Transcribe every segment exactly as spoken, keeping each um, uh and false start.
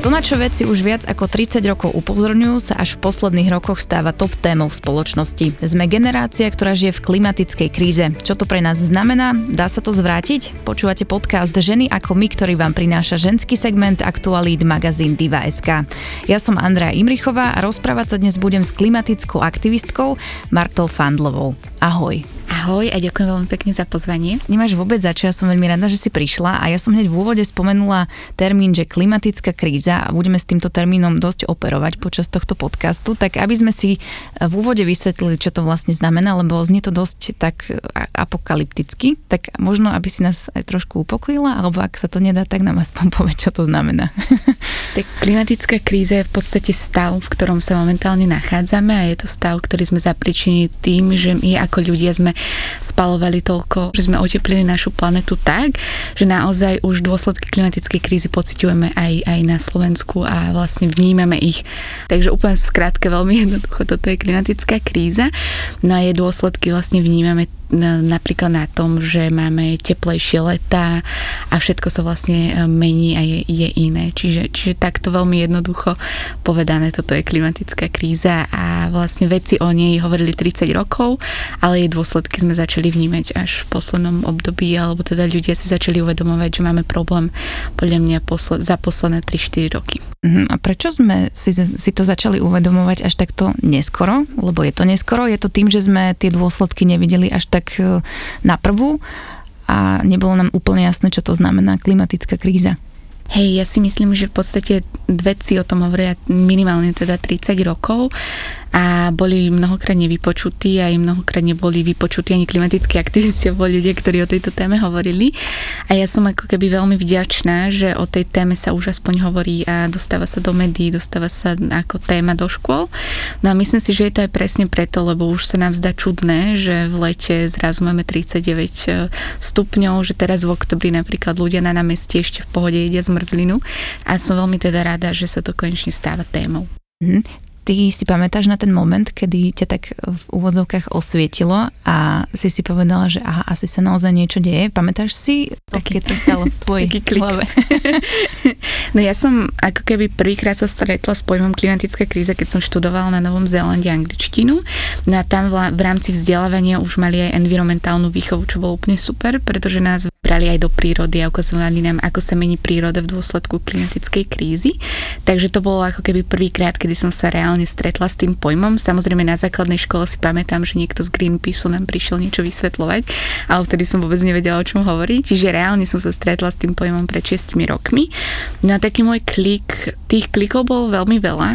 To, na čo veci už viac ako tridsať rokov upozorňujú, sa až v posledných rokoch stáva top témou v spoločnosti. Sme generácia, ktorá žije v klimatickej kríze. Čo to pre nás znamená? Dá sa to zvrátiť? Počúvate podcast Ženy ako my, ktorý vám prináša ženský segment aktualít magazín diva bodka es ká. Ja som Andrea Imrichová a rozprávať sa dnes budem s klimatickou aktivistkou Martou Fundlovou. Ahoj. Ahoj a ďakujem veľmi pekne za pozvanie. Nemáš vôbec zač, ja som veľmi rada, že si prišla a ja som hneď v úvode spomenula termín, že klimatická kríza a budeme s týmto termínom dosť operovať počas tohto podcastu, tak aby sme si v úvode vysvetlili, čo to vlastne znamená, lebo znie to dosť tak apokalypticky, tak možno, aby si nás aj trošku upokojila, alebo ak sa to nedá, tak nám aspoň povedz, čo to znamená. Tak klimatická kríza je v podstate stav, v ktorom sa momentálne nachádzame a je to stav, ktorý sme zapričinili tým, že my ako ľudia sme spalovali toľko, že sme oteplili našu planetu tak, že naozaj už dôsledky klimatickej krízy pociťujeme aj, aj na Slovensku a vlastne vnímame ich. Takže úplne v skratke veľmi jednoducho, toto je klimatická kríza. No a jej dôsledky vlastne vnímame napríklad na tom, že máme teplejšie letá a všetko sa vlastne mení a je, je iné. Čiže, čiže takto veľmi jednoducho povedané, toto je klimatická kríza a vlastne vedci o nej hovorili tridsať rokov, ale jej dôsledky sme začali vnímať až v poslednom období, alebo teda ľudia si začali uvedomovať, že máme problém podľa mňa posled, za posledné tri štyri roky. A prečo sme si, si to začali uvedomovať až takto neskoro? Lebo je to neskoro, je to tým, že sme tie dôsledky nevideli až tak tak na prvú a nebolo nám úplne jasné, čo to znamená klimatická kríza. Hej, ja si myslím, že v podstate vedci o tom hovoria minimálne teda tridsať rokov a boli mnohokrát nevypočutí a aj mnohokrát neboli vypočutí ani klimatickí aktivisti, boli ľudia, ktorí o tejto téme hovorili. A ja som ako keby veľmi vďačná, že o tej téme sa už aspoň hovorí a dostáva sa do médií, dostáva sa ako téma do škôl. No a myslím si, že je to aj presne preto, lebo už sa nám zdá čudné, že v lete zrazu máme tridsaťdeväť stupňov, že teraz v oktobri napríklad ľudia na námestí ešte v pohode jedia zmrzlinu a som veľmi teda rada, že sa to konečne stáva témou. Mm. Ty si pamätáš na ten moment, kedy ťa tak v úvodzovkách osvietilo a si si povedala, že aha, asi sa naozaj niečo deje. Pamätáš si to, keď sa stalo v tvojej hlave? No ja som ako keby prvýkrát sa stretla s pojmom klimatická kríza, keď som študovala na Novom Zélande angličtinu. No a tam v rámci vzdelávania už mali aj environmentálnu výchovu, čo bolo úplne super, pretože nás brali aj do prírody a ukazovali nám, ako sa mení príroda v dôsledku klimatickej krízy. Takže to bolo ako keby prvýkrát, kedy som sa reálne stretla s tým pojmom. Samozrejme na základnej škole si pamätám, že niekto z Greenpeaceu nám prišiel niečo vysvetľovať, ale vtedy som vôbec nevedela, o čom hovorí. Čiže reálne som sa stretla s tým pojmom pred šiestimi rokmi. No a taký môj klik, tých klikov bolo veľmi veľa.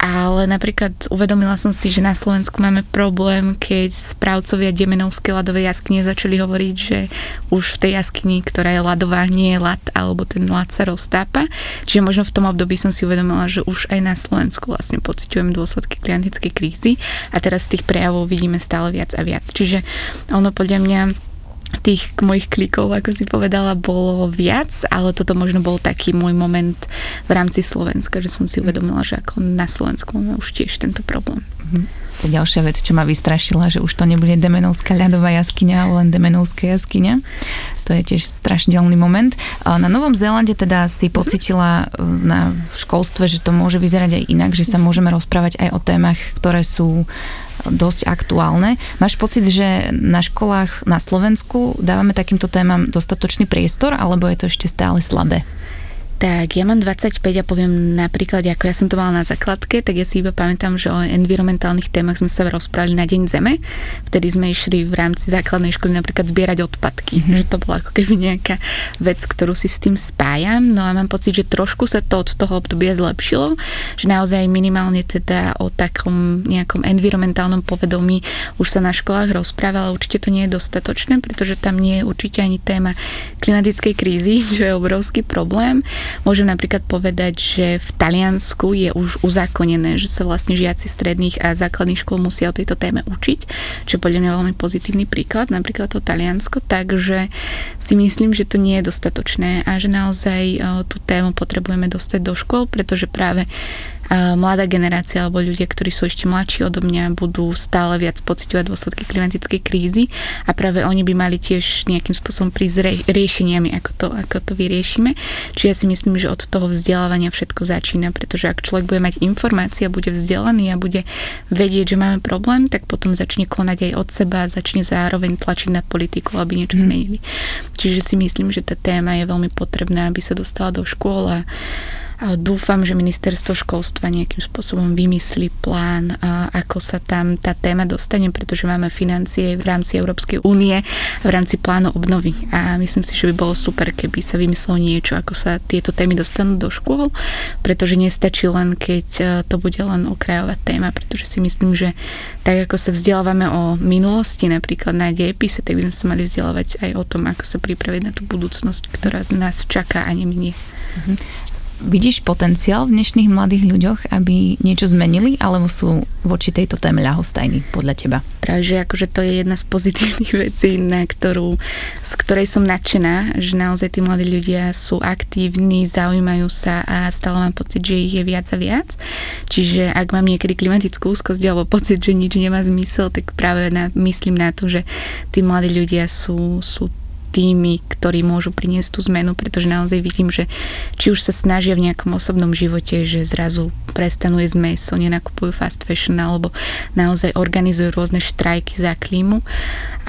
Ale napríklad uvedomila som si, že na Slovensku máme problém, keď správcovia Demänovskej ľadovej jaskyne začali hovoriť, že už v tej jaskyni, ktorá je ľadová, nie je ľad, alebo ten ľad sa roztápa. Čiže možno v tom období som si uvedomila, že už aj na Slovensku vlastne pociťujem dôsledky klimatickej krízy a teraz tých prejavov vidíme stále viac a viac. Čiže ono podľa mňa tých mojich klikov, ako si povedala, bolo viac, ale toto možno bol taký môj moment v rámci Slovenska, že som si uvedomila, že ako na Slovensku máme už tiež tento problém. To je ďalšia vec, čo ma vystrašila, že už to nebude Demänovská ľadová jaskyňa, ale len Demänovská jaskyňa. To je tiež strašidelný moment. Na Novom Zélande teda si pocitila na školstve, že to môže vyzerať aj inak, že sa môžeme rozprávať aj o témach, ktoré sú dosť aktuálne. Máš pocit, že na školách na Slovensku dávame takýmto témam dostatočný priestor, alebo je to ešte stále slabé? Tak, ja mám dvadsaťpäť a poviem napríklad, ako ja som to mala na základke, tak ja si iba pamätám, že o environmentálnych témach sme sa rozprávali na Deň zeme. Vtedy sme išli v rámci základnej školy napríklad zbierať odpadky. Mm-hmm. Že to bola ako keby nejaká vec, ktorú si s tým spájam. No a mám pocit, že trošku sa to od toho obdobia zlepšilo, že naozaj minimálne teda o takom nejakom environmentálnom povedomí už sa na školách rozpráva, ale určite to nie je dostatočné, pretože tam nie je určite ani téma klimatickej krízy, čo je obrovský problém. Môžem napríklad povedať, že v Taliansku je už uzákonené, že sa vlastne žiaci stredných a základných škôl musia o tejto téme učiť, čo je podľa mňa veľmi pozitívny príklad, napríklad to Taliansko, takže si myslím, že to nie je dostatočné a že naozaj tú tému potrebujeme dostať do škôl, pretože práve mladá generácia alebo ľudia, ktorí sú ešte mladší odo mňa, budú stále viac pociťovať dôsledky klimatickej krízy a práve oni by mali tiež nejakým spôsobom prísť riešeniami, ako to, ako to vyriešime. Čiže ja si myslím, že od toho vzdelávania všetko začína, pretože ak človek bude mať informácie, bude vzdelaný a bude vedieť, že máme problém, tak potom začne konať aj od seba a začne zároveň tlačiť na politiku, aby niečo mm. zmenili. Čiže si myslím, že tá téma je veľmi potrebná, aby sa dostala do škôl a a dúfam, že ministerstvo školstva nejakým spôsobom vymyslí plán, ako sa tam tá téma dostane, pretože máme financie v rámci Európskej únie, v rámci plánu obnovy. A myslím si, že by bolo super, keby sa vymyslelo niečo, ako sa tieto témy dostanú do škôl, pretože nestačí len, keď to bude len okrajová téma, pretože si myslím, že tak, ako sa vzdelávame o minulosti, napríklad na dejepise, tak by sme sa mali vzdelávať aj o tom, ako sa pripraviť na tú budúcnosť, ktorá z nás čaká a neminie. Mhm. Vidíš potenciál v dnešných mladých ľuďoch, aby niečo zmenili, alebo sú voči tejto téme ľahostajní podľa teba? Práve, že akože to je jedna z pozitívnych vecí, na ktorú, z ktorej som nadšená, že naozaj tí mladí ľudia sú aktívni, zaujímajú sa a stále mám pocit, že ich je viac a viac. Čiže ak mám niekedy klimatickú úzkosť alebo pocit, že nič nemá zmysel, tak práve na, myslím na to, že tí mladí ľudia sú, sú tými, ktorí môžu priniesť tú zmenu, pretože naozaj vidím, že či už sa snažia v nejakom osobnom živote, že zrazu prestanú jesť mäso, nenakupujú fast fashion, alebo naozaj organizujú rôzne štrajky za klímu,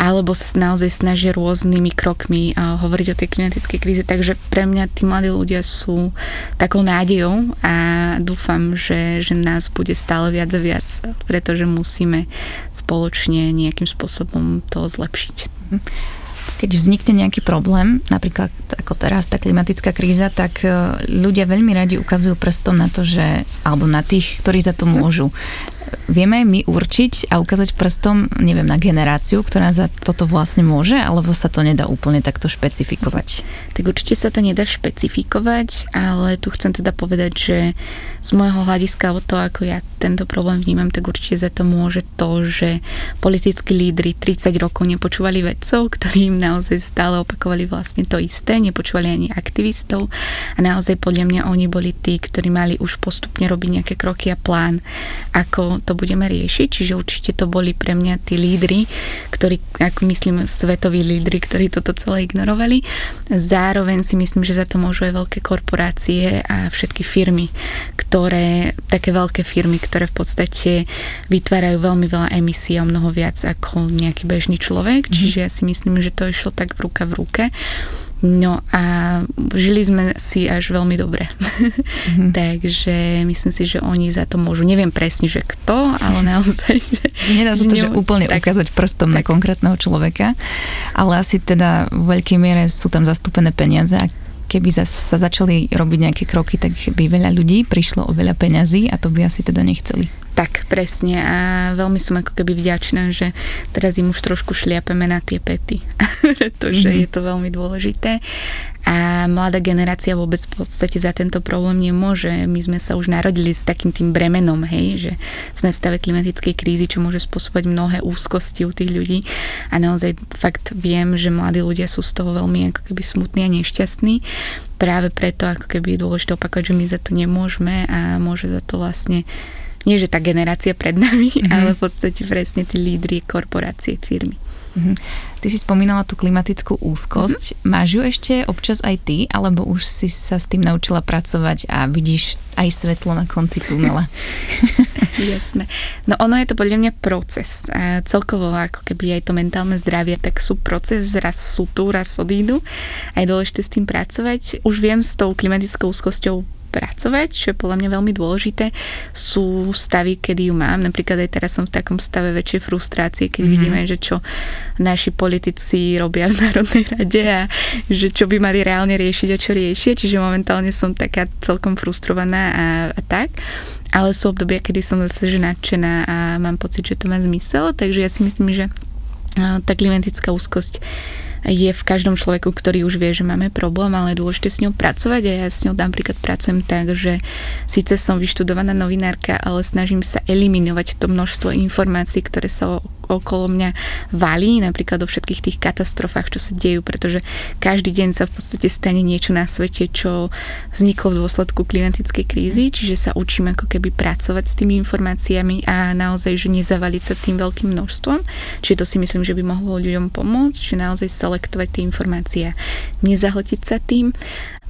alebo sa naozaj snažia rôznymi krokmi hovoriť o tej klimatickej kríze. Takže pre mňa tí mladí ľudia sú takou nádejou a dúfam, že, že nás bude stále viac a viac, pretože musíme spoločne nejakým spôsobom to zlepšiť. Keď vznikne nejaký problém, napríklad ako teraz tá klimatická kríza, tak ľudia veľmi radi ukazujú prstom na to, že, alebo na tých, ktorí za to môžu. Vieme my určiť a ukázať prstom, neviem, na generáciu, ktorá za toto vlastne môže, alebo sa to nedá úplne takto špecifikovať? Tak určite sa to nedá špecifikovať, ale tu chcem teda povedať, že z môjho hľadiska o to, ako ja tento problém vnímam, tak určite za to môže to, že politickí lídri tridsať rokov nepočúvali vedcov, ktorí im naozaj stále opakovali vlastne to isté, nepočúvali ani aktivistov a naozaj podľa mňa oni boli tí, ktorí mali už postupne robiť nejaké kroky a plán, ako to budeme riešiť, čiže určite to boli pre mňa tí lídri, ktorí, ako myslím, svetoví lídri, ktorí toto celé ignorovali. Zároveň si myslím, že za to môžu aj veľké korporácie a všetky firmy, ktoré, také veľké firmy, ktoré v podstate vytvárajú veľmi veľa emisí a mnoho viac ako nejaký bežný človek, čiže ja si myslím, že to išlo tak v ruka v ruke. No a žili sme si až veľmi dobre. Mm-hmm. Takže myslím si, že oni za to môžu. Neviem presne, že kto, ale naozaj... Že, že nedá sa to, že úplne tak, ukázať prstom tak na konkrétneho človeka, ale asi teda v veľkej miere sú tam zastúpené peniaze a keby sa začali robiť nejaké kroky, tak by veľa ľudí prišlo o veľa peňazí a to by asi teda nechceli. Tak, presne. A veľmi som ako keby vďačná, že teraz im už trošku šliapeme na tie pety, pretože mm-hmm. je to veľmi dôležité. A mladá generácia vôbec v podstate za tento problém nemôže. My sme sa už narodili s takým tým bremenom, hej, že sme v stave klimatickej krízy, čo môže spôsobať mnohé úzkosti u tých ľudí. A naozaj fakt viem, že mladí ľudia sú z toho veľmi ako keby smutní a nešťastní. Práve preto ako keby je dôležité opakovať, že my za to nemôžeme a môže za to vlastne nie, že tá generácia pred nami, mm-hmm. ale v podstate presne tí lídri korporácie, firmy. Mm-hmm. Ty si spomínala tú klimatickú úzkosť. Mm-hmm. Máš ju ešte občas aj ty, alebo už si sa s tým naučila pracovať a vidíš aj svetlo na konci tunela? Jasné. No ono je to podľa mňa proces. A celkovo ako keby aj to mentálne zdravie, tak sú proces, raz sú tu, raz odídu. A je dôležité s tým pracovať. Už viem s tou klimatickou úzkosťou pracovať, čo je podľa mňa veľmi dôležité. Sú stavy, kedy ju mám. Napríklad aj teraz som v takom stave väčšej frustrácie, keď mm-hmm. vidíme, že čo naši politici robia v Národnej rade a že čo by mali reálne riešiť a čo riešia. Čiže momentálne som taká celkom frustrovaná a, a tak. Ale sú obdobia, kedy som zase že nadšená a mám pocit, že to má zmysel. Takže ja si myslím, že tá klimatická úzkosť je v každom človeku, ktorý už vie, že máme problém, ale je dôležité s ňou pracovať a ja s ňou napríklad pracujem tak, že síce som vyštudovaná novinárka, ale snažím sa eliminovať to množstvo informácií, ktoré sa o, o okolo mňa valí, napríklad o všetkých tých katastrofách, čo sa dejú, pretože každý deň sa v podstate stane niečo na svete, čo vzniklo v dôsledku klimatickej krízy, čiže sa učím ako keby pracovať s tými informáciami a naozaj, že nezavaliť sa tým veľkým množstvom, čiže to si myslím, že by mohlo ľuďom pomôcť, že naozaj selektovať tie informácie, nezahltiť sa tým.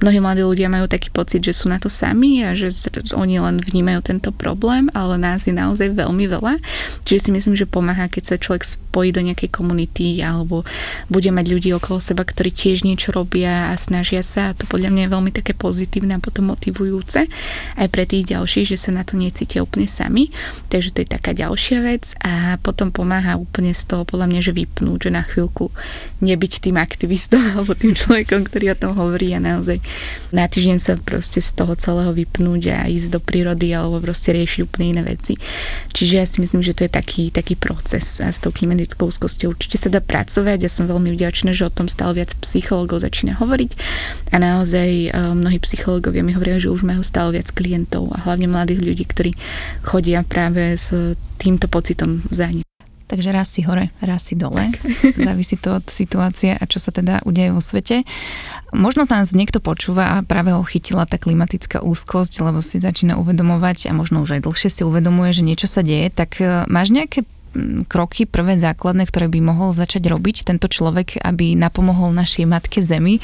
Mnohí mladí ľudia majú taký pocit, že sú na to sami a že oni len vnímajú tento problém, ale nás je naozaj veľmi veľa. Čiže si myslím, že pomáha, keď sa človek spojí do nejakej komunity alebo bude mať ľudí okolo seba, ktorí tiež niečo robia a snažia sa. A to podľa mňa je veľmi také pozitívne a potom motivujúce aj pre tých ďalších, že sa na to necítia úplne sami. Takže to je taká ďalšia vec a potom pomáha úplne z toho podľa mňa, že vypnúť, že na chvíľku nebyť tým aktivistom alebo tým človekom, ktorý o tom hovorí a naozaj na týždeň sa proste z toho celého vypnúť a ísť do prírody alebo proste riešiť úplne iné veci. Čiže ja si myslím, že to je taký, taký proces a s tou klimatickou úzkosťou určite sa dá pracovať. Ja som veľmi vďačná, že o tom stále viac psychológov začína hovoriť a naozaj mnohí psychológovia mi hovoria, že už majú stále viac klientov a hlavne mladých ľudí, ktorí chodia práve s týmto pocitom za ním. Takže raz si hore, raz si dole. Závisí to od situácie a čo sa teda udeje vo svete. Možno nás niekto počúva a práve ho chytila tá klimatická úzkosť, lebo si začína uvedomovať a možno už aj dlhšie si uvedomuje, že niečo sa deje. Tak máš nejaké kroky, prvé základné, ktoré by mohol začať robiť tento človek, aby napomohol našej matke Zemi?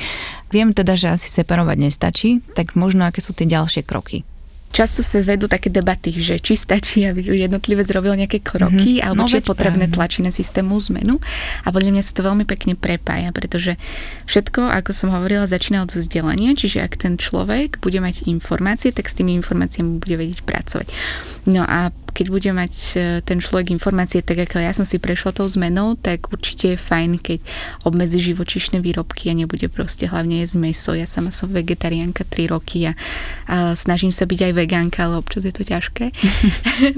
Viem teda, že asi separovať nestačí, tak možno aké sú tie ďalšie kroky? Často sa vedú také debaty, že či stačí, aby jednotlivec robil nejaké kroky, mm-hmm. alebo no, či je potrebné tlačiť na systému zmenu. A podľa mňa sa to veľmi pekne prepája, pretože všetko, ako som hovorila, začína od vzdelania, čiže ak ten človek bude mať informácie, tak s tými informáciami bude vedieť pracovať. No a keď bude mať ten človek informácie, tak ako ja som si prešla tou zmenou, tak určite je fajn, keď obmedzí živočíšne výrobky a nebude proste hlavne jesť mäso. Ja sama som vegetariánka tri roky a, a snažím sa byť aj vegánka, ale občas je to ťažké.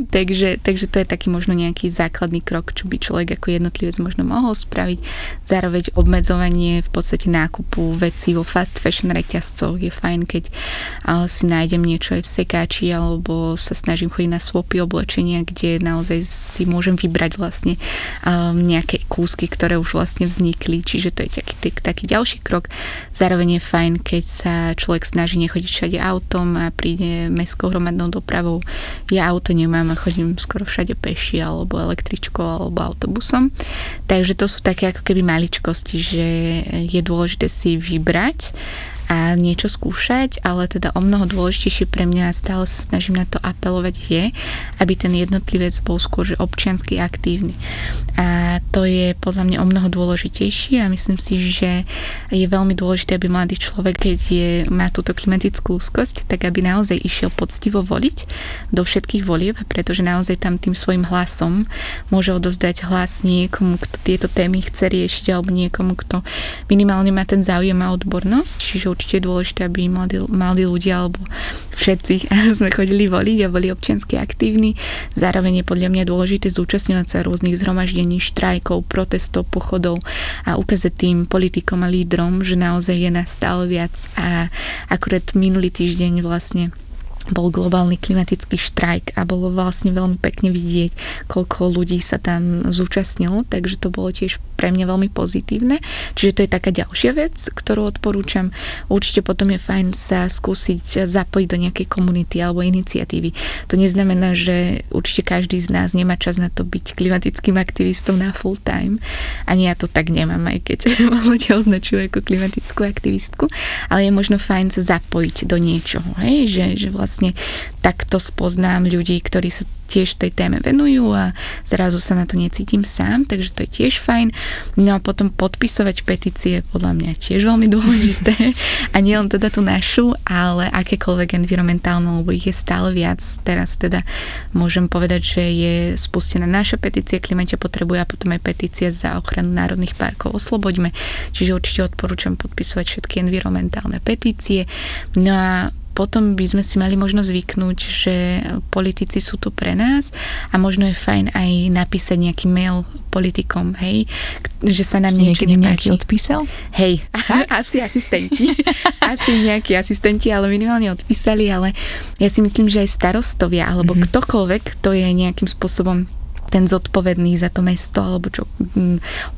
takže, takže to je taký možno nejaký základný krok, čo by človek ako jednotlivec možno mohol spraviť. Zároveň obmedzovanie v podstate nákupu vecí vo fast fashion reťazcoch. Je fajn, keď si nájdem niečo aj v sekáči alebo sa snažím chodiť na swapy oblečenia, kde naozaj si môžem vybrať vlastne um, nejaké kúsky, ktoré už vlastne vznikli, čiže to je taký, taký ďalší krok. Zároveň je fajn, keď sa človek snaží nechodiť všade autom a príde mestskou hromadnou dopravou. Ja auto nemám a chodím skoro všade peši, alebo električkou, alebo autobusom. Takže to sú také ako keby maličkosti, že je dôležité si vybrať a niečo skúšať, ale teda o mnoho dôležitejšie pre mňa, stále sa snažím na to apelovať, je, aby ten jednotlivec bol skôr že občiansky aktívny. A to je podľa mňa o mnoho dôležitejšie a myslím si, že je veľmi dôležité, aby mladý človek, keď je, má túto klimatickú úzkosť, tak aby naozaj išiel poctivo voliť do všetkých volieb, pretože naozaj tam tým svojim hlasom môže odozdať hlas niekomu, kto tieto témy chce riešiť alebo niekomu, kto minimálne má ten záujem a odbornosť, čiže určite je dôležité, aby mladí, mladí ľudia alebo všetci sme chodili voliť a boli občiansky aktívni. Zároveň je podľa mňa dôležité zúčastňovať sa rôznych zhromaždení, štrajkov, protestov, pochodov a ukázať tým politikom a lídrom, že naozaj je nás stále viac. A akurát minulý týždeň vlastne bol globálny klimatický štrajk a bolo vlastne veľmi pekne vidieť, koľko ľudí sa tam zúčastnilo, takže to bolo tiež pre mňa veľmi pozitívne. Čiže to je taká ďalšia vec, ktorú odporúčam. Určite potom je fajn sa skúsiť zapojiť do nejakej komunity alebo iniciatívy. To neznamená, že určite každý z nás nemá čas na to byť klimatickým aktivistom na full time. Ani ja to tak nemám, aj keď ma ľudia označujú ako klimatickú aktivistku, ale je možno fajn sa zapojiť do niečoho, hej? Že, že vlastne Vlastne takto spoznám ľudí, ktorí sa tiež tej téme venujú a zrazu sa na to necítim sám, takže to je tiež fajn. No a potom podpisovať petície podľa mňa tiež veľmi dôležité a nielen teda tú našu, ale akékoľvek environmentálne, lebo ich je stále viac. Teraz teda môžem povedať, že je spustená naša petícia Klimate potrebuje a potom aj petícia za ochranu národných parkov Osloboďme, čiže určite odporúčam podpisovať všetky environmentálne petície. No a potom by sme si mali možno zvyknúť, že politici sú tu pre nás a možno je fajn aj napísať nejaký mail politikom, hej, že sa nám niečo nepáči. Niekedy nejaký odpísal? Hej, asi asistenti. asi nejakí asistenti, ale minimálne odpísali, ale ja si myslím, že aj starostovia, alebo mm-hmm. ktokoľvek, kto je nejakým spôsobom ten zodpovedný za to mesto alebo čo,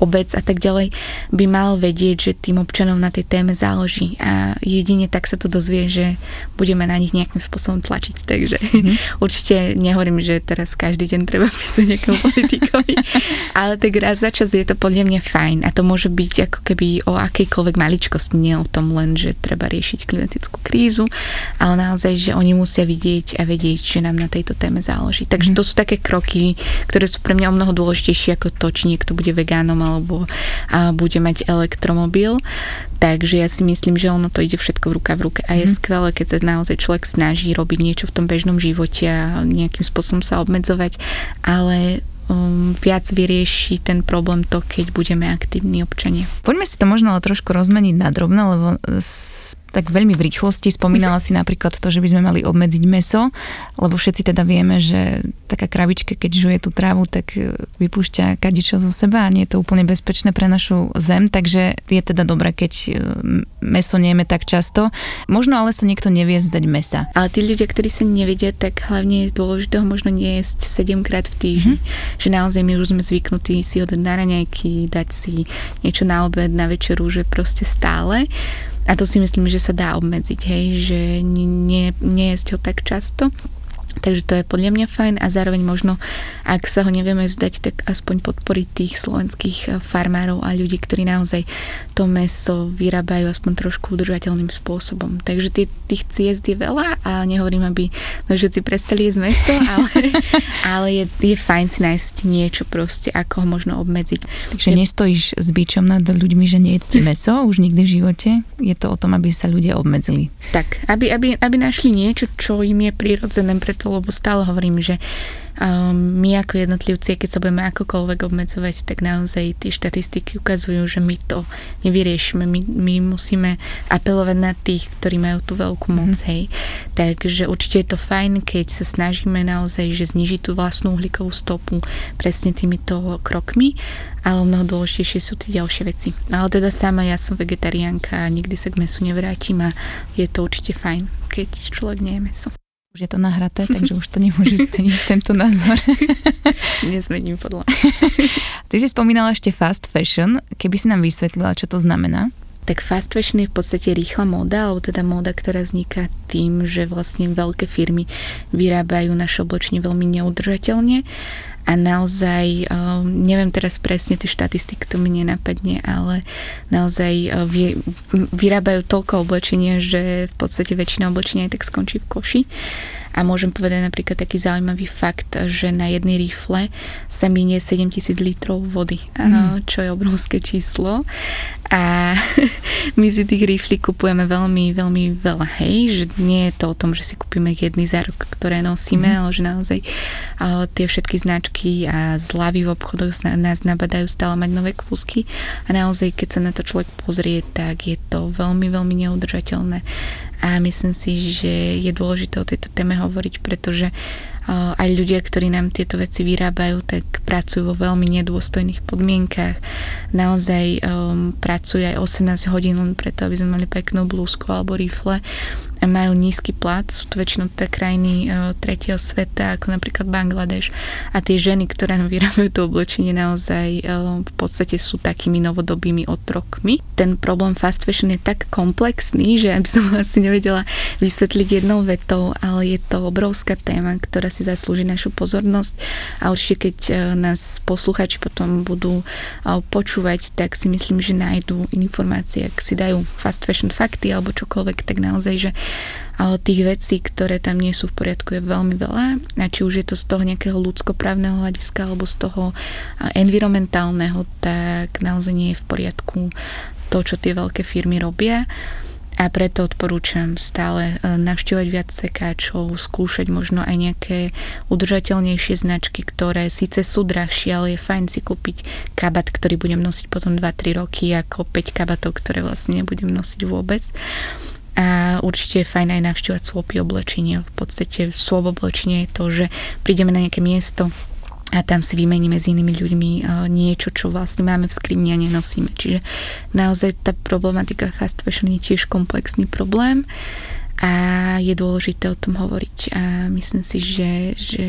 obec a tak ďalej, by mal vedieť, že tým občanom na tej téme záleží a jedine tak sa to dozvie, že budeme na nich nejakým spôsobom tlačiť, takže mm-hmm. určite nehovorím, že teraz každý deň treba písať nejakom politikovi, ale tak raz za čas je to podľa mňa fajn a to môže byť ako keby o akejkoľvek maličkosti, nie o tom len, že treba riešiť klimatickú krízu, ale naozaj, že oni musia vidieť a vedieť, že nám na tejto téme záleží. Takže mm-hmm. to sú také kroky, ktoré ktoré sú pre mňa o mnoho dôležitejšie ako to, či niekto bude vegánom alebo a bude mať elektromobil. Takže ja si myslím, že ono to ide všetko ruka v ruke a je mm. skvelé, keď sa naozaj človek snaží robiť niečo v tom bežnom živote a nejakým spôsobom sa obmedzovať, ale um, viac vyrieši ten problém to, keď budeme aktívni občania. Poďme si to možno ale trošku rozmeniť na drobno, lebo s, tak veľmi v rýchlosti spomínala si napríklad to, že by sme mali obmedziť mäso, lebo všetci teda vieme, že taká kravička, keď žuje tú trávu, tak vypúšťa kadečo zo seba a nie je to úplne bezpečné pre našu zem, takže je teda dobré, keď mäso nejeme tak často. Možno ale sa niekto nevie vzdať mäsa. Ale tí ľudia, ktorí sa nevedia, tak hlavne je dôležité ho možno nejesť sedemkrát v týždni, mm-hmm. že naozaj my už sme zvyknutí si ho dať na raňajky, dať si niečo na obed, na večeru, že proste stále. A to si myslím, že sa dá obmedziť, hej, že nie, nejesť ho tak často. Takže to je podľa mňa fajn a zároveň možno, ak sa ho nevieme vzdať, tak aspoň podporiť tých slovenských farmárov a ľudí, ktorí naozaj to mäso vyrábajú aspoň trošku udržateľným spôsobom. Takže tých, tých ciest je veľa a nehovorím, aby všetci prestali jesť mäso, ale, ale je, je fajn si nájsť niečo proste, ako ho možno obmedziť. Takže je... nestojíš s bičom nad ľuďmi, že nejedzte mäso už nikdy v živote? Je to o tom, aby sa ľudia obmedzili. Tak, aby, aby, aby našli niečo, čo im je prirodzené, preto lebo stále hovorím, že um, my ako jednotlivci, keď sa budeme akokoľvek obmedzovať, tak naozaj tie štatistiky ukazujú, že my to nevyriešime. My, my musíme apelovať na tých, ktorí majú tú veľkú moc. Mm. Hej. Takže určite je to fajn, keď sa snažíme naozaj, že znižiť tú vlastnú uhlíkovú stopu presne týmito krokmi, ale mnoho dôležitejšie sú tie ďalšie veci. Ale teda sama ja som vegetariánka, nikdy sa k mesu nevrátim a je to určite fajn, keď človek nie je meso. Už je to nahraté, takže už to nemôže zmeniť tento názor. Nezmením podľa. Ty si spomínala ešte fast fashion. Keby si nám vysvetlila, čo to znamená? Tak fast fashion je v podstate rýchla móda, alebo teda móda, ktorá vzniká tým, že vlastne veľké firmy vyrábajú naše obločenie veľmi neudržateľne a naozaj, neviem teraz presne tie štatistiky, to mi nenapadne, ale naozaj vyrábajú toľko oblečenia, že v podstate väčšina oblečenia aj tak skončí v koši. A môžem povedať napríklad taký zaujímavý fakt, že na jednej rifle sa minie sedemtisíc litrov vody, mm. čo je obrovské číslo. A my si tých riflí kupujeme veľmi, veľmi veľa, hej, že nie je to o tom, že si kúpime jedny za rok, ktoré nosíme, mm. ale že naozaj uh, tie všetky značky a zľavy v obchodoch nás nabadajú stále mať nové kúsky a naozaj, keď sa na to človek pozrie, tak je to veľmi, veľmi neudržateľné. A myslím si, že je dôležité o tejto téme hovoriť, pretože aj ľudia, ktorí nám tieto veci vyrábajú, tak pracujú vo veľmi nedôstojných podmienkach. Naozaj um, pracujú aj osemnásť hodín len preto, aby sme mali peknú blúzku alebo rifle. Majú nízky plat, sú to väčšinou tie krajiny uh, tretieho sveta, ako napríklad Bangladeš. A tie ženy, ktoré nám vyrábajú to oblečenie, naozaj uh, v podstate sú takými novodobými otrokmi. Ten problém fast fashion je tak komplexný, že aby som asi nevedela vysvetliť jednou vetou, ale je to obrovská téma, ktorá si zaslúži našu pozornosť a určite keď nás posluchači potom budú počúvať, tak si myslím, že nájdú informácie, ak si dajú fast fashion fakty alebo čokoľvek, tak naozaj, že tých vecí, ktoré tam nie sú v poriadku, je veľmi veľa a či už je to z toho nejakého ľudskoprávneho hľadiska alebo z toho environmentálneho, tak naozaj nie je v poriadku to, čo tie veľké firmy robia. A preto odporúčam stále navštívať viac sekáčov, skúšať možno aj nejaké udržateľnejšie značky, ktoré síce sú drahšie, ale je fajn si kúpiť kabát, ktorý budem nosiť potom dva tri roky, ako päť kabátov, ktoré vlastne nebudem nosiť vôbec. A určite je fajn aj navštívať swapy oblečenia. V podstate swap oblečenie je to, že prídeme na nejaké miesto a tam si vymeníme s inými ľuďmi niečo, čo vlastne máme v skrini a nenosíme. Čiže naozaj tá problematika fast fashion je tiež komplexný problém a je dôležité o tom hovoriť a myslím si, že, že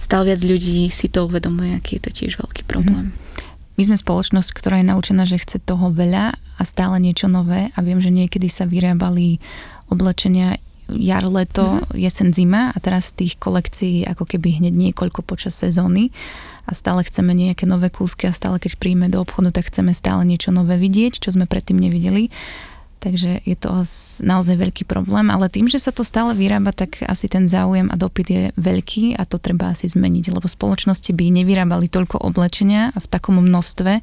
stále viac ľudí si to uvedomuje, aký je to tiež veľký problém. Mm-hmm. My sme spoločnosť, ktorá je naučená, že chce toho veľa a stále niečo nové a viem, že niekedy sa vyrábali oblečenia jar, leto, mm-hmm. jesen, zima a teraz tých kolekcií ako keby hneď niekoľko počas sezóny a stále chceme nejaké nové kúsky a stále keď príjme do obchodu, tak chceme stále niečo nové vidieť, čo sme predtým nevideli. Takže je to naozaj veľký problém, ale tým, že sa to stále vyrába, tak asi ten záujem a dopyt je veľký a to treba asi zmeniť, lebo spoločnosti by nevyrábali toľko oblečenia v takom množstve,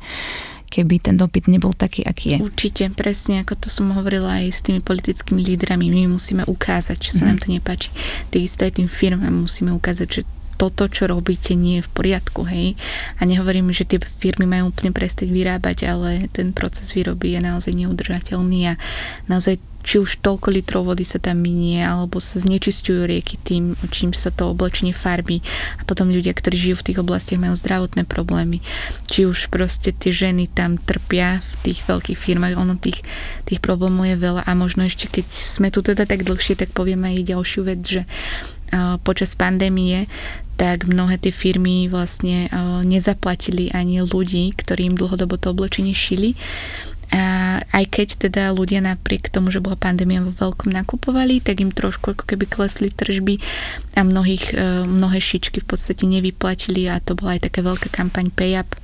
keby ten dopyt nebol taký, aký je. Určite, presne, ako to som hovorila aj s tými politickými lídrami, my musíme ukázať, že sa nám to nepáči. Takisto aj tým firmám musíme ukázať, že toto, čo robíte, nie je v poriadku, hej. A nehovorím, že tie firmy majú úplne prestať vyrábať, ale ten proces výroby je naozaj neudržateľný a naozaj či už toľko litrov vody sa tam minie, alebo sa znečisťujú rieky tým, čím sa to oblečenie farbí. A potom ľudia, ktorí žijú v tých oblastiach, majú zdravotné problémy. Či už proste tie ženy tam trpia v tých veľkých firmách. Ono tých, tých problémov je veľa. A možno ešte, keď sme tu teda tak dlhšie, tak povieme aj ďalšiu vec, že počas pandémie tak mnohé tie firmy vlastne nezaplatili ani ľudí, ktorí im dlhodobo to oblečenie šili. A aj keď teda ľudia napriek tomu, že bola pandémia, vo veľkom nakupovali, tak im trošku ako keby klesli tržby a mnohých, mnohé šičky v podstate nevyplatili a to bola aj taká veľká kampaň Pay Up,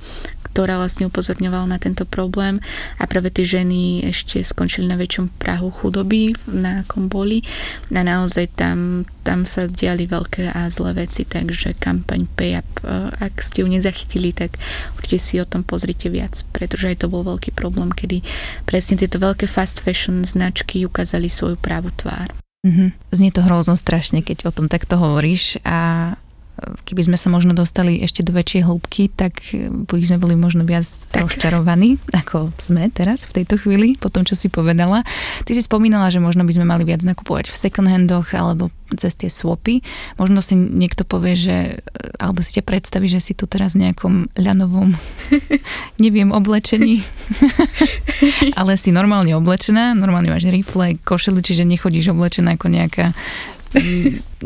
ktorá vlastne upozorňovala na tento problém a práve tie ženy ešte skončili na väčšom prahu chudoby, na akom boli a naozaj tam, tam sa diali veľké a zlé veci, takže kampaň Pay Up, ak ste ju nezachytili, tak určite si o tom pozrite viac, pretože aj to bol veľký problém, kedy presne tieto veľké fast fashion značky ukázali svoju pravú tvár. Mm-hmm. Znie to hrozno strašne, keď o tom takto hovoríš a keby sme sa možno dostali ešte do väčšej hĺbky, tak by sme boli možno viac tak rozčarovaní, ako sme teraz v tejto chvíli, po tom, čo si povedala. Ty si spomínala, že možno by sme mali viac nakupovať v second handoch alebo cez tie swapy. Možno si niekto povie, že, alebo si ťa predstaví, že si tu teraz v nejakom ľanovom, neviem, oblečení, ale si normálne oblečená, normálne máš rifle, košelu, čiže nechodíš oblečená ako nejaká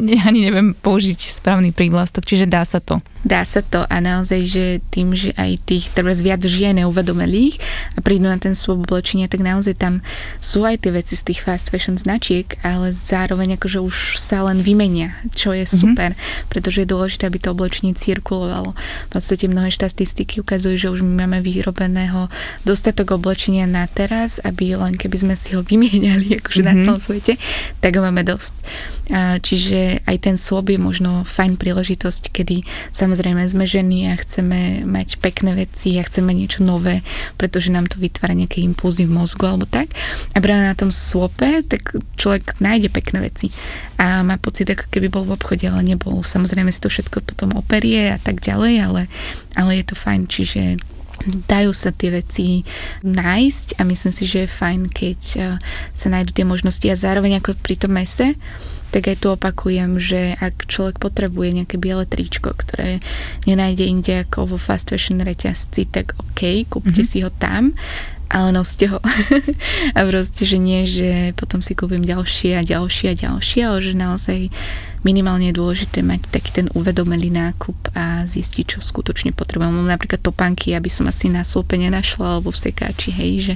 ani neviem použiť správny prívlastok, čiže dá sa to. Dá sa to a naozaj, že tým, že aj tých teraz viac žien neuvedomelých a prídu na ten swap oblečenia, tak naozaj tam sú aj tie veci z tých fast fashion značiek, ale zároveň akože už sa len vymenia, čo je super, mm-hmm. pretože je dôležité, aby to oblečenie cirkulovalo. V podstate mnohé štatistiky ukazujú, že už my máme vyrobeného dostatok oblečenia na teraz, aby len keby sme si ho vymieniali akože mm-hmm. na celom svete, tak ho máme dosť. Čiže aj ten swap je možno fajn príležitosť, kedy samozrejme sme ženy a chceme mať pekné veci a chceme niečo nové, pretože nám to vytvára nejaké impulzy v mozgu alebo tak. A práve na tom swape, tak človek nájde pekné veci a má pocit, ako keby bol v obchode, ale nebol. Samozrejme si to všetko potom operie a tak ďalej, ale, ale je to fajn, čiže dajú sa tie veci nájsť a myslím si, že je fajn, keď sa nájdú tie možnosti a zároveň ako pri tom mese, tak aj tu opakujem, že ak človek potrebuje nejaké biele tričko, ktoré nenájde inde ako vo fast fashion reťazci, tak OK, kúpte mm-hmm. si ho tam, ale noste ho. A proste, že nie, že potom si kúpim ďalšie a ďalšie a ďalšie, ale že naozaj minimálne je dôležité mať taký ten uvedomelý nákup a zistiť, čo skutočne potrebujem. Mám napríklad topánky, aby som asi na súpe nenašla, alebo v sekáči, hej, že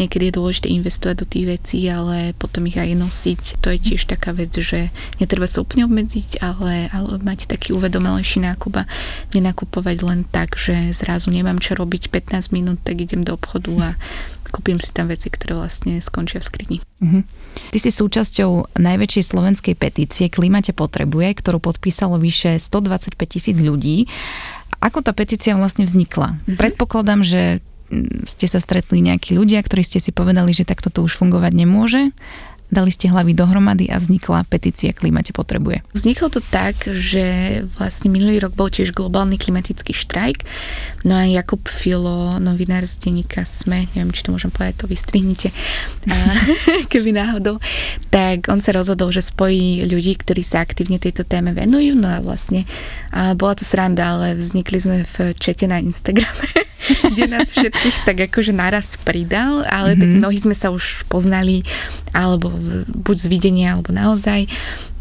niekedy je dôležité investovať do tých vecí, ale potom ich aj nosiť. To je tiež taká vec, že netreba sa úplne obmedziť, ale, ale mať taký uvedomelejší nákup a nenakupovať len tak, že zrazu nemám čo robiť pätnásť minút, tak idem do obchodu a kúpim si tam veci, ktoré vlastne skončia v skrini. Uh-huh. Ty si súčasťou najväčšej slovenskej petície Klíma ťa potrebuje, ktorú podpísalo vyše stodvadsaťpäť tisíc ľudí. Ako tá petícia vlastne vznikla? Uh-huh. Predpokladám, že ste sa stretli nejakí ľudia, ktorí ste si povedali, že takto to už fungovať nemôže. Dali ste hlavy dohromady a vznikla petícia Klíma ťa potrebuje. Vzniklo to tak, že vlastne minulý rok bol tiež globálny klimatický štrajk. No a Jakub Filo, novinár z denníka SME, neviem, či to môžem povedať, to vystrihnite, a keby náhodou, tak on sa rozhodol, že spojí ľudí, ktorí sa aktívne tejto téme venujú. No a vlastne a bola to sranda, ale vznikli sme v čete na Instagrame. kde nás všetkých tak akože naraz pridal, ale mm-hmm. tak mnohí sme sa už poznali alebo buď z videnia, alebo naozaj.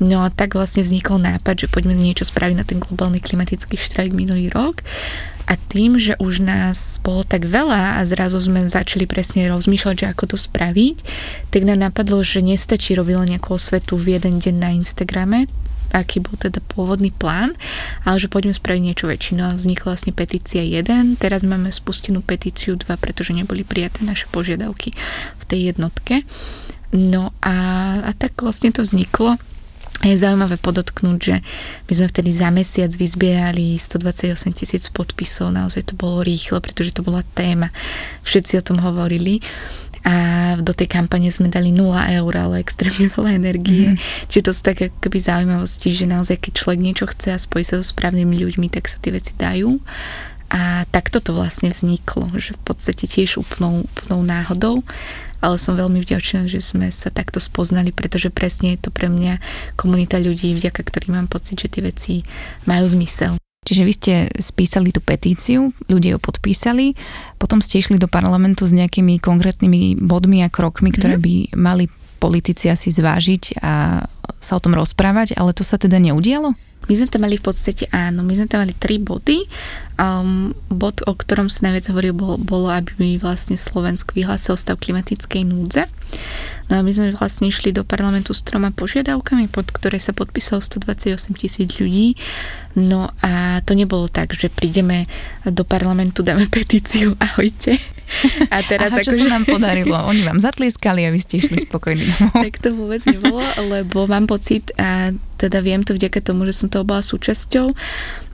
No a tak vlastne vznikol nápad, že poďme niečo spraviť na ten globálny klimatický štrajk minulý rok. A tým, že už nás bolo tak veľa a zrazu sme začali presne rozmýšľať, že ako to spraviť, tak nám napadlo, že nestačí robiť nejakú osvetu v jeden deň na Instagrame, aký bol teda pôvodný plán, ale že poďme spraviť niečo väčšie. No a vznikla vlastne petícia jeden, teraz máme spustenú petíciu dva, pretože neboli prijaté naše požiadavky v tej jednotke. No a, a tak vlastne to vzniklo. Je zaujímavé podotknúť, že my sme vtedy za mesiac vyzbierali stodvadsaťosem tisíc podpisov, naozaj to bolo rýchlo, pretože to bola téma. Všetci o tom hovorili a do tej kampane sme dali nula eur, ale extrémne veľa energie. Mm. Čiže to sú také akoby zaujímavosti, že naozaj keď človek niečo chce a spojí sa so správnymi ľuďmi, tak sa tie veci dajú. A takto to vlastne vzniklo, že v podstate tiež úplnou, úplnou náhodou, ale som veľmi vďačná, že sme sa takto spoznali, pretože presne je to pre mňa komunita ľudí, vďaka ktorým mám pocit, že tie veci majú zmysel. Čiže vy ste spísali tú petíciu, ľudia ju podpísali, potom ste išli do parlamentu s nejakými konkrétnymi bodmi a krokmi, ktoré by mali politici asi zvážiť a sa o tom rozprávať, ale to sa teda neudialo? My sme tam mali v podstate, áno, my sme tam mali tri body. Um, bod, o ktorom sa najviac hovoril, bolo, bolo, aby vlastne Slovensko vyhlásil stav klimatickej núdze. No a my sme vlastne išli do parlamentu s troma požiadavkami, pod ktoré sa podpísalo stodvadsaťosem tisíc ľudí. No a to nebolo tak, že prídeme do parlamentu, dáme petíciu, ahojte. A teraz Aha, čo akože... sa nám podarilo? Oni vám zatlieskali a vy ste išli spokojní domov. Tak to vôbec nebolo, lebo mám pocit, a teda viem to vďaka tomu, že som toho bola súčasťou,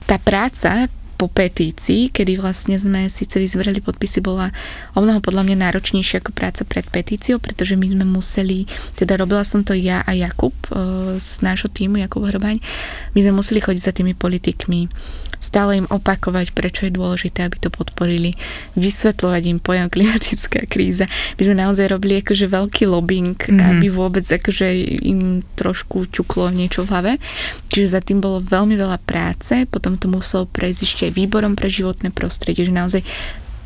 tá práca po petícii, kedy vlastne sme síce vyzberali podpisy, bola omnoho podľa mňa náročnejšia ako práca pred petíciou, pretože my sme museli, teda robila som to ja a Jakub z nášho týmu, Jakub Hrbaň, my sme museli chodiť za tými politikmi, stále im opakovať, prečo je dôležité, aby to podporili, vysvetľovať im pojem klimatická kríza. My sme naozaj robili akože veľký lobbying, mm-hmm. aby vôbec akože im trošku ťuklo niečo v hlave. Čiže za tým bolo veľmi veľa práce, potom to muselo prejsť ešte aj výborom pre životné prostredie, že naozaj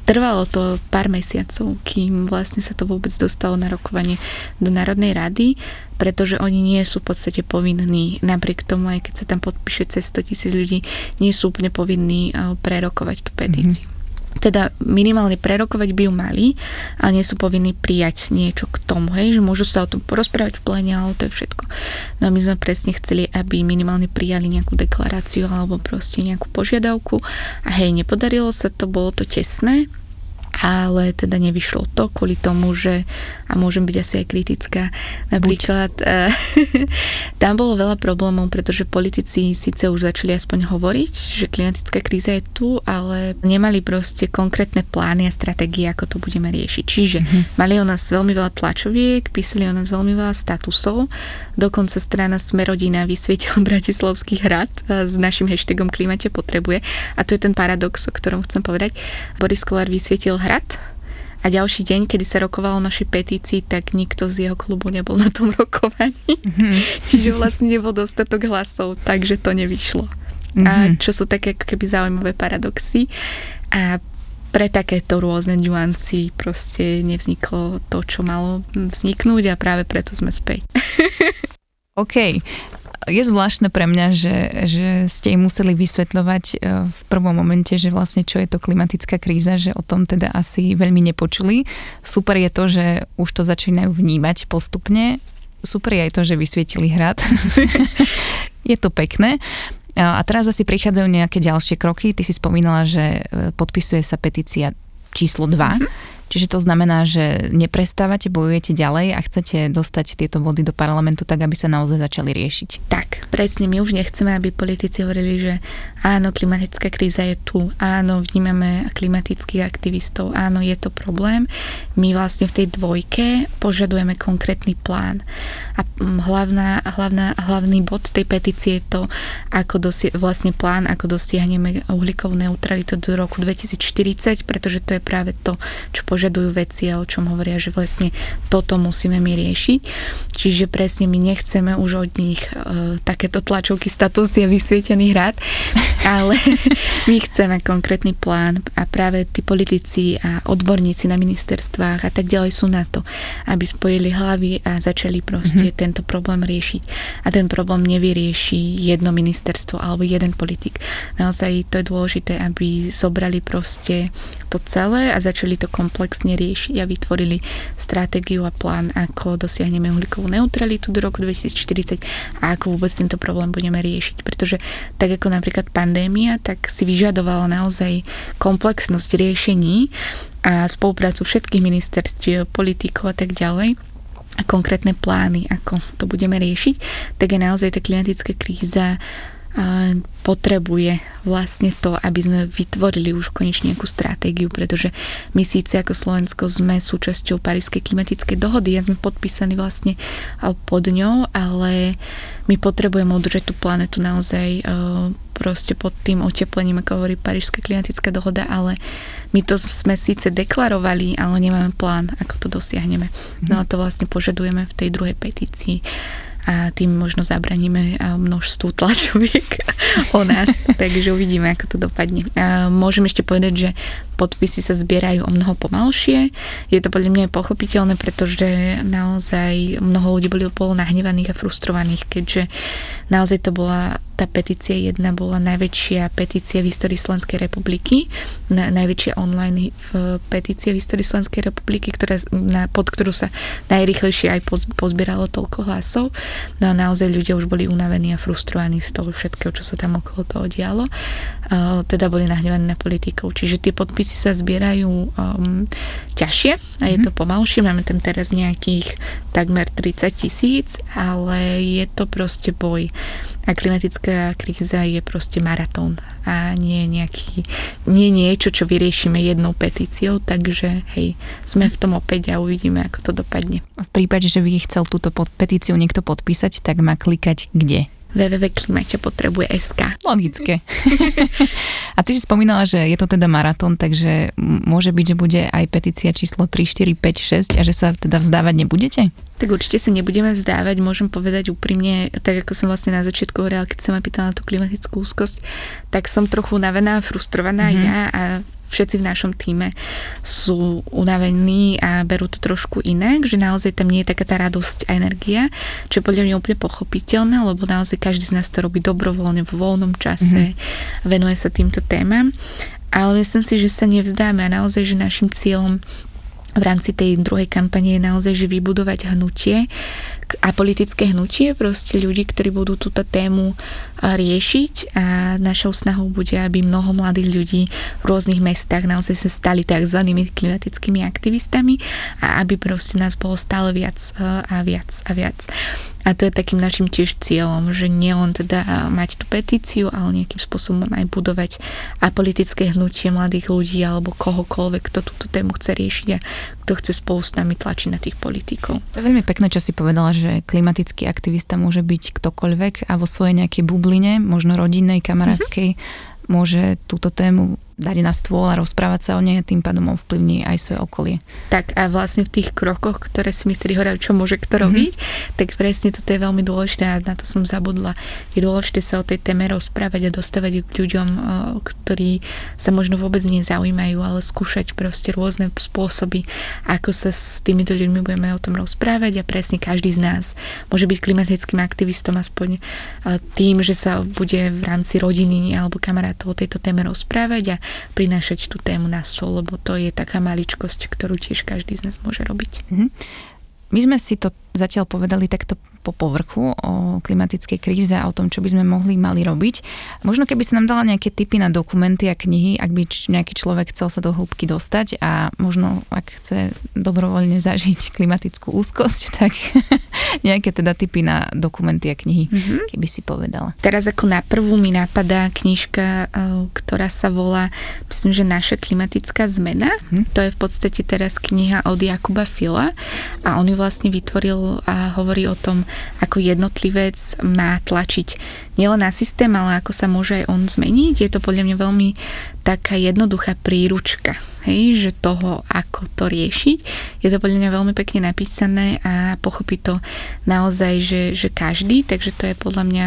trvalo to pár mesiacov, kým vlastne sa to vôbec dostalo na rokovanie do Národnej rady, pretože oni nie sú v podstate povinní, napriek tomu, aj keď sa tam podpíše cez sto tisíc ľudí, nie sú úplne povinní prerokovať tú petíciu. Mm-hmm. Teda minimálne prerokovať by ju mali, ale nie sú povinní prijať niečo k tomu, hej, že môžu sa o tom porozprávať v pléne, ale to je všetko. No a my sme presne chceli, aby minimálne prijali nejakú deklaráciu alebo proste nejakú požiadavku a hej, nepodarilo sa to, bolo to tesné, ale teda nevyšlo to kvôli tomu, že, a môžem byť asi aj kritická, napríklad tam bolo veľa problémov, pretože politici síce už začali aspoň hovoriť, že klimatická kríza je tu, ale nemali proste konkrétne plány a stratégie, ako to budeme riešiť. Čiže mm-hmm. mali o nás veľmi veľa tlačoviek, písali o nás veľmi veľa statusov, dokonca strana Smerodina vysvietila Bratislavský hrad s našim hashtagom Klimate potrebuje, a to je ten paradox, o ktorom chcem povedať. Boris Kolár vysvietil hrad a ďalší deň, kedy sa rokovalo o našej petícii, tak nikto z jeho klubu nebol na tom rokovaní. Mm-hmm. Čiže vlastne nebol dostatok hlasov, takže to nevyšlo. Mm-hmm. A čo sú také keby zaujímavé paradoxy. A pre takéto rôzne nuancy proste nevzniklo to, čo malo vzniknúť, a práve preto sme späť. OK. Je zvláštne pre mňa, že, že ste im museli vysvetľovať v prvom momente, že vlastne čo je to klimatická kríza, že o tom teda asi veľmi nepočuli. Super je to, že už to začínajú vnímať postupne. Super je aj to, že vysvietili hrad. Je to pekné. A teraz asi prichádzajú nejaké ďalšie kroky. Ty si spomínala, že podpisuje sa petícia číslo dva. Čiže to znamená, že neprestávate, bojujete ďalej a chcete dostať tieto body do parlamentu tak, aby sa naozaj začali riešiť. Tak, presne, my už nechceme, aby politici hovorili, že áno, klimatická kríza je tu, áno, vnímame klimatických aktivistov, áno, je to problém. My vlastne v tej dvojke požadujeme konkrétny plán. A hlavná, hlavná, hlavný bod tej petície je to, ako dosi- vlastne plán, ako dosiahneme uhlíkovú neutralitu do roku dvetisícštyridsať, pretože to je práve to, čo požadujú veci a o čom hovoria, že vlastne toto musíme my riešiť. Čiže presne my nechceme už od nich e, takéto tlačovky, status je vysvietený hrad, ale my chceme konkrétny plán a práve tí politici a odborníci na ministerstvách a tak ďalej sú na to, aby spojili hlavy a začali proste mm-hmm. tento problém riešiť. A ten problém nevyrieši jedno ministerstvo alebo jeden politik. Naozaj to je dôležité, aby zobrali proste to celé a začali to komplexne riešiť a vytvorili stratégiu a plán, ako dosiahneme uhlíkovú neutralitu do roku dvetisícštyridsať a ako vôbec tento problém budeme riešiť. Pretože tak ako napríklad pandémia, tak si vyžadovala naozaj komplexnosť riešení a spoluprácu všetkých ministerstiev, politikov a tak ďalej. A konkrétne plány, ako to budeme riešiť, tak je naozaj tá klimatická kríza potrebuje vlastne to, aby sme vytvorili už konečne nejakú stratégiu, pretože my síce ako Slovensko sme súčasťou Parížskej klimatickej dohody a sme podpísaní vlastne pod ňou, ale my potrebujeme udržať tú planetu naozaj proste pod tým oteplením, ako hovorí Parížska klimatická dohoda, ale my to sme síce deklarovali, ale nemáme plán, ako to dosiahneme. No a to vlastne požadujeme v tej druhej petícii. A tým možno zabraníme množstvu tlačoviek o nás, takže uvidíme, ako to dopadne. A môžem ešte povedať, že podpisy sa zbierajú o mnoho pomalšie. Je to podľa mňa pochopiteľné, pretože naozaj mnoho ľudí boli bolo nahnevaných a frustrovaných, keďže naozaj to bola tá petícia jedna bola najväčšia petícia v histórii Slovenskej republiky, na, najväčšia online v petície v histórii Slovenskej republiky, ktorá, na, pod ktorú sa najrýchlejšie aj poz, pozbieralo toľko hlasov. No a naozaj ľudia už boli unavení a frustrovaní z toho všetkého, čo sa tam okolo toho dialo. Uh, teda boli nahnevaní na politikov. Čiže tie podpisy sa zbierajú um, ťažšie a je to pomalšie. Máme tam teraz nejakých takmer tridsať tisíc, ale je to proste boj. A klimatická kríza je proste maratón a nie nejaký, nie niečo, čo vyriešime jednou petíciou, takže hej, sme v tom opäť a uvidíme, ako to dopadne. V prípade, že by chcel túto petíciu niekto podpísať, tak má klikať kde? w w w bodka klimaťa potrebuje bodka es ká. Logické. A ty si spomínala, že je to teda maratón, takže môže byť, že bude aj petícia číslo tri, štyri, päť, šesť a že sa teda vzdávať nebudete? Tak určite sa nebudeme vzdávať, môžem povedať úprimne, tak ako som vlastne na začiatku hovorila, keď sa ma pýtala na tú klimatickú úzkosť, tak som trochu unavená, frustrovaná mm-hmm. ja a všetci v našom týme sú unavení a berú to trošku inak, že naozaj tam nie je taká tá radosť a energia, čo je podľa mňa úplne pochopiteľné, lebo naozaj každý z nás to robí dobrovoľne, v voľnom čase, mm-hmm. venuje sa týmto témam, ale myslím si, že sa nevzdáme a naozaj, že našim cieľom v rámci tej druhej kampane je naozaj, že vybudovať hnutie a politické hnutie, proste ľudí, ktorí budú túto tému riešiť a našou snahou bude, aby mnoho mladých ľudí v rôznych mestách naozaj sa stali takzvanými klimatickými aktivistami a aby proste nás bolo stále viac a viac a viac. A to je takým našim tiež cieľom, že nielen teda mať tú petíciu, ale nejakým spôsobom aj budovať a politické hnutie mladých ľudí alebo kohokoľvek, kto túto tému chce riešiť a kto chce spolu s nami tlačiť na tých politikov. To je veľmi pekné, čo si povedala, že klimatický aktivista môže byť ktokoľvek a vo svojej nejakej bubline, možno rodinnej, kamarátskej, mm-hmm. môže túto tému dať na stôl a rozprávať sa o nej, tým pádom ovplyvní aj svoje okolie. Tak a vlastne v tých krokoch, ktoré si mi vtedy hovorí, čo môže kto robiť, mm-hmm. tak presne toto je veľmi dôležité a na to som zabudla. Je dôležité sa o tej téme rozprávať a dostávať k ľuďom, ktorí sa možno vôbec nezaujímajú, ale skúšať proste rôzne spôsoby, ako sa s týmito ľuďmi budeme o tom rozprávať a presne každý z nás môže byť klimatickým aktivistom aspoň tým, že sa bude v rámci rodiny alebo kamarátov o tejto téme rozprávať a prinášať tú tému na stôl, lebo to je taká maličkosť, ktorú tiež každý z nás môže robiť. Mm-hmm. My sme si to zatiaľ povedali takto po povrchu o klimatickej kríze a o tom, čo by sme mohli mali robiť. Možno keby si nám dala nejaké tipy na dokumenty a knihy, ak by nejaký človek chcel sa do hĺbky dostať a možno ak chce dobrovoľne zažiť klimatickú úzkosť, tak nejaké teda tipy na dokumenty a knihy, mm-hmm. keby si povedala. Teraz ako na prvú mi napadá knižka, ktorá sa volá, myslím, že Naša klimatická zmena. Mm-hmm. To je v podstate teraz kniha od Jakuba Fila a on ju vlastne vytvoril a hovorí o tom, ako jednotlivec má tlačiť nielen na systém, ale ako sa môže aj on zmeniť. Je to podľa mňa veľmi taká jednoduchá príručka, hej, že toho, ako to riešiť. Je to podľa mňa veľmi pekne napísané a pochopí to naozaj, že, že každý, takže to je podľa mňa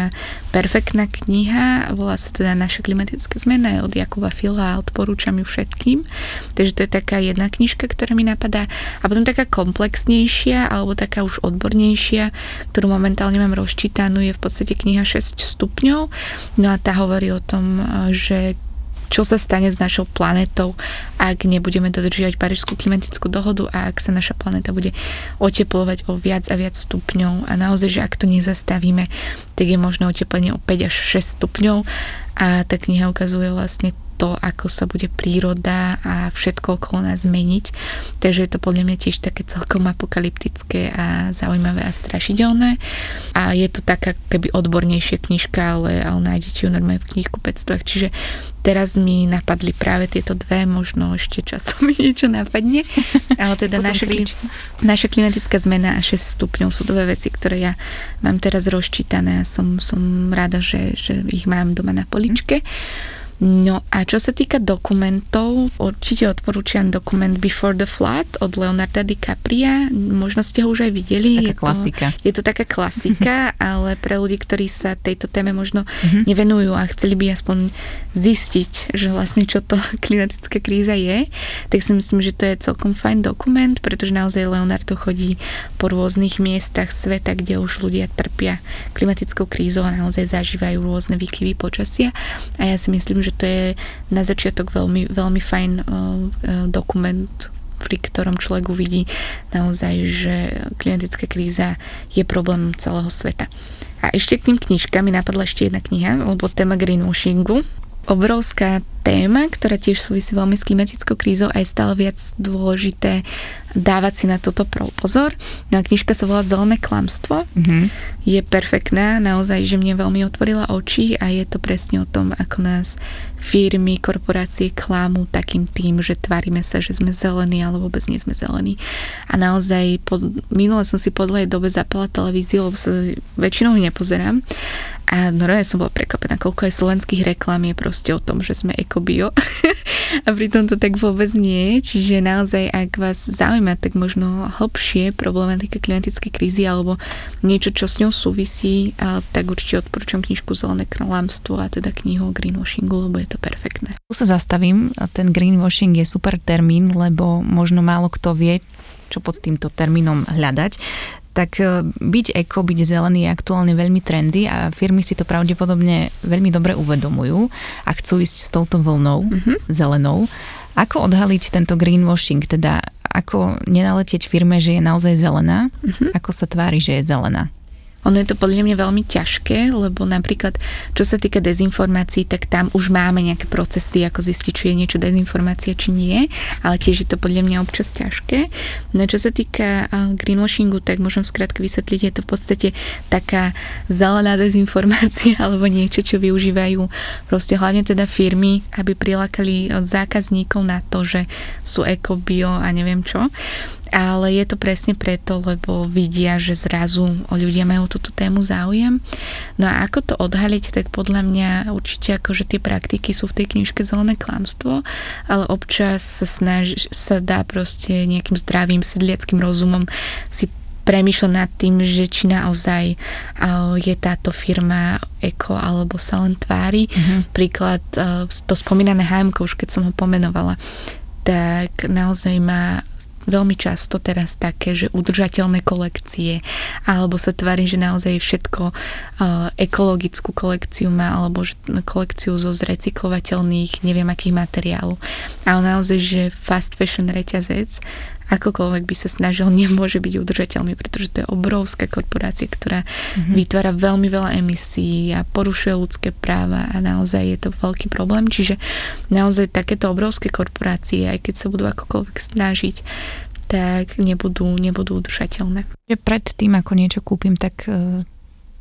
perfektná kniha. Volá sa teda Naša klimatická zmena, je od Jakuba Fila a odporúčam ju všetkým. Takže to je taká jedna knižka, ktorá mi napadá. A potom taká komplexnejšia, alebo taká už odbornejšia, ktorú momentálne mám rozčítanú, je v podstate kniha šesť stupňov. No a tá hovorí o tom, že čo sa stane s našou planetou, ak nebudeme dodržiavať Parížskú klimatickú dohodu a ak sa naša planéta bude oteplovať o viac a viac stupňov. A naozaj, že ak to nezastavíme, tak je možné oteplenie o päť až šesť stupňov. A tá kniha ukazuje vlastne to, ako sa bude príroda a všetko okolo nás meniť. Takže je to podľa mňa tiež také celkom apokalyptické a zaujímavé a strašidelné. A je to taká keby odbornejšia knižka, ale, ale nájdete ju normálne v knihkupectvách. Čiže teraz mi napadli práve tieto dve, možno ešte časom mi niečo napadne. Ale teda naša, naša klimatická zmena a šesť stupňov sú dve veci, ktoré ja mám teraz rozčítané a som, som rada, že, že ich mám doma na poličke. No a čo sa týka dokumentov, určite odporúčam dokument Before the Flood od Leonarda DiCapria. Možno ste ho už aj videli. Taká je klasika. To, je to taká klasika, ale pre ľudí, ktorí sa tejto téme možno nevenujú a chceli by aspoň zistiť, že vlastne čo to klimatická kríza je, tak si myslím, že to je celkom fajn dokument, pretože naozaj Leonardo chodí po rôznych miestach sveta, kde už ľudia trpia klimatickou krízou a naozaj zažívajú rôzne výkyvy počasia. A ja si myslím, že že to je na začiatok veľmi, veľmi fajn uh, dokument, pri ktorom človek uvidí naozaj, že klimatická kríza je problém celého sveta. A ešte k tým knižkám mi napadla ešte jedna kniha, lebo téma greenwashingu. Obrovská téma, ktorá tiež súvisí veľmi s klimatickou krízou a je stále viac dôležité dávať si na toto pozor. No a knižka sa volá Zelené klamstvo. Mm-hmm. Je perfektná, naozaj, že mne veľmi otvorila oči a je to presne o tom, ako nás firmy, korporácie klamú takým tým, že tvárime sa, že sme zelení, ale vôbec nie sme zelení. A naozaj, pod, minule som si po dlhej dobe zapala televíziu, lebo sa väčšinou nepozerám. A normálne som bola prekvapená, koľko aj slovenských reklám je proste o tom, že sme ekobio. A pritom to tak vôbec nie. Čiže naozaj, ak vás zaujíma, tak možno hlbšie problematika klimatickej krízy alebo niečo, čo s ňou súvisí, tak určite odporúčam knižku Zelené klamstvo a teda knihu o greenwashingu, lebo je to perfektné. Tu sa zastavím. Ten greenwashing je super termín, lebo možno málo kto vie, čo pod týmto termínom hľadať. Tak byť eko, byť zelený je aktuálne veľmi trendy a firmy si to pravdepodobne veľmi dobre uvedomujú a chcú ísť s touto vlnou, mm-hmm. zelenou. Ako odhaliť tento greenwashing, teda ako nenaletieť firme, že je naozaj zelená, mm-hmm. ako sa tvári, že je zelená? Ono je to podľa mňa veľmi ťažké, lebo napríklad, čo sa týka dezinformácií, tak tam už máme nejaké procesy, ako zistiť, či je niečo dezinformácia, či nie, ale tiež je to podľa mňa občas ťažké. No čo sa týka greenwashingu, tak môžem skrátke vysvetliť, je to v podstate taká zelená dezinformácia alebo niečo, čo využívajú proste hlavne teda firmy, aby prilákali zákazníkov na to, že sú eko, bio a neviem čo. Ale je to presne preto, lebo vidia, že zrazu ľudia majú túto tému záujem. No a ako to odhaliť, tak podľa mňa určite akože tie praktiky sú v tej knižke Zelené klamstvo, ale občas sa, snaž, sa dá proste nejakým zdravým sedliackým rozumom si premýšľať nad tým, že či naozaj je táto firma eko alebo sa len tvári. Mm-hmm. Príklad, to spomínané há end em, už keď som ho pomenovala, tak naozaj má veľmi často teraz také, že udržateľné kolekcie, alebo sa tvári, že naozaj všetko ekologickú kolekciu má, alebo kolekciu zo zrecyklovateľných neviem akých materiálov. Ale naozaj, že fast fashion reťazec akokoľvek by sa snažil, nemôže byť udržateľný, pretože to je obrovská korporácia, ktorá mm-hmm. vytvára veľmi veľa emisí a porušuje ľudské práva a naozaj je to veľký problém. Čiže naozaj takéto obrovské korporácie, aj keď sa budú akokoľvek snažiť, tak nebudú, nebudú udržateľné. Pred tým, ako niečo kúpim, tak e,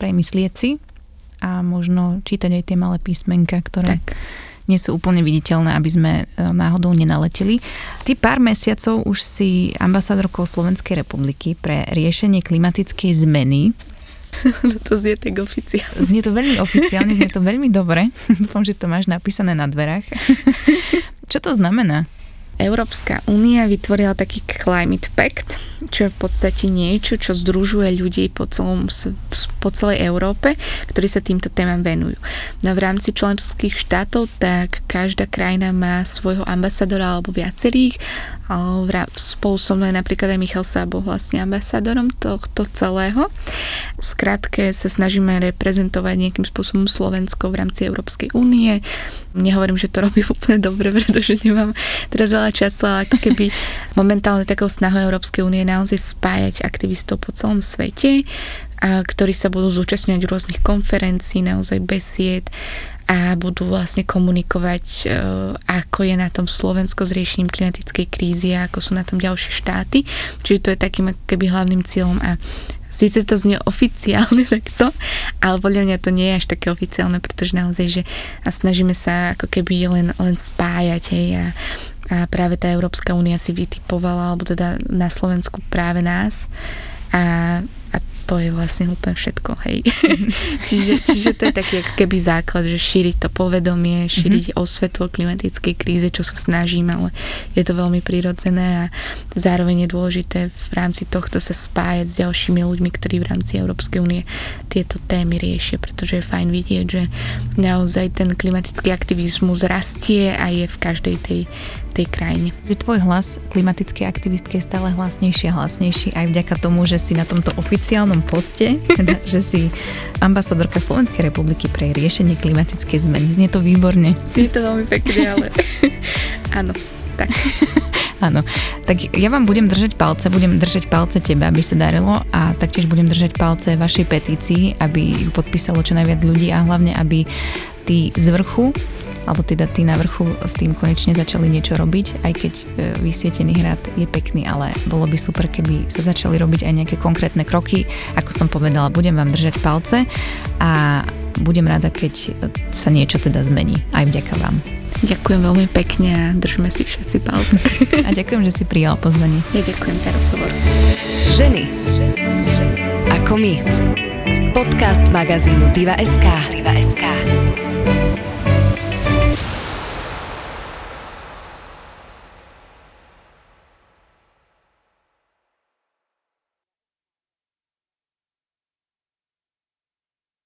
premyslieť si a možno čítať aj tie malé písmenka, ktoré... Tak. Nie sú úplne viditeľné, aby sme náhodou nenaleteli. Ty pár mesiacov už si ambasádorkou Slovenskej republiky pre riešenie klimatickej zmeny. To znie tak oficiálne. Znie to veľmi oficiálne, znie to veľmi dobre. Dúfam, že to máš napísané na dverách. Čo to znamená? Európska únia vytvorila taký Climate Pact, čo je v podstate niečo, čo združuje ľudí po, celom, po celej Európe, ktorí sa týmto témam venujú. No v rámci členských štátov, tak každá krajina má svojho ambasadora alebo viacerých. Spolu so mnou je napríklad aj Michal Sabo vlastne ambasadorom tohto celého. V skratke sa snažíme reprezentovať nejakým spôsobom Slovensko v rámci Európskej únie. Nehovorím, že to robím úplne dobre, pretože nemám teraz veľa času, ale ako keby momentálne takou snahou Európskej únie naozaj spájať aktivistov po celom svete, a ktorí sa budú zúčastňovať v rôznych konferencií, naozaj besied a budú vlastne komunikovať, ako je na tom Slovensko s riešením klimatickej krízy a ako sú na tom ďalšie štáty. Čiže to je takým ako keby hlavným cieľom a síce to znie oficiálne takto, ale podľa mňa to nie je až také oficiálne, pretože naozaj, že a snažíme sa ako keby len, len spájať, hej, a, a práve tá Európska únia si vytipovala, alebo teda na Slovensku práve nás a, a to je vlastne úplne všetko, hej. čiže, čiže to je taký ako keby základ, že šíriť to povedomie, šíriť mm-hmm. osvetu o klimatickej kríze, čo sa snažím, ale je to veľmi prirodzené a zároveň je dôležité v rámci tohto sa spájať s ďalšími ľuďmi, ktorí v rámci Európskej únie tieto témy riešia, pretože je fajn vidieť, že naozaj ten klimatický aktivizmus rastie a je v každej tej, tej krajine. Tvoj hlas klimatickej aktivistky je stále hlasnejší a hlasnejší aj vďaka tomu, že si na tomto oficiálnom poste, teda, že si ambasadorka Slovenskej republiky pre riešenie klimatickej zmeny. Znie to výborne. Znie to veľmi pekne, ale áno, tak. Áno, tak ja vám budem držať palce, budem držať palce tebe, aby sa darilo a taktiež budem držať palce vašej petícii, aby ju podpísalo čo najviac ľudí a hlavne, aby tí z vrchu, alebo teda tí na vrchu s tým konečne začali niečo robiť, aj keď vysvietený hrad je pekný, ale bolo by super, keby sa začali robiť aj nejaké konkrétne kroky. Ako som povedala, budem vám držať palce a budem rada, keď sa niečo teda zmení. Aj vďaka vám. Ďakujem veľmi pekne a držme si všetci palce. A ďakujem, že si prijala pozvanie. Ja ďakujem za rozhovor. Ženy ako my. Podcast magazínu diva bodka es ká. diva bodka es ká.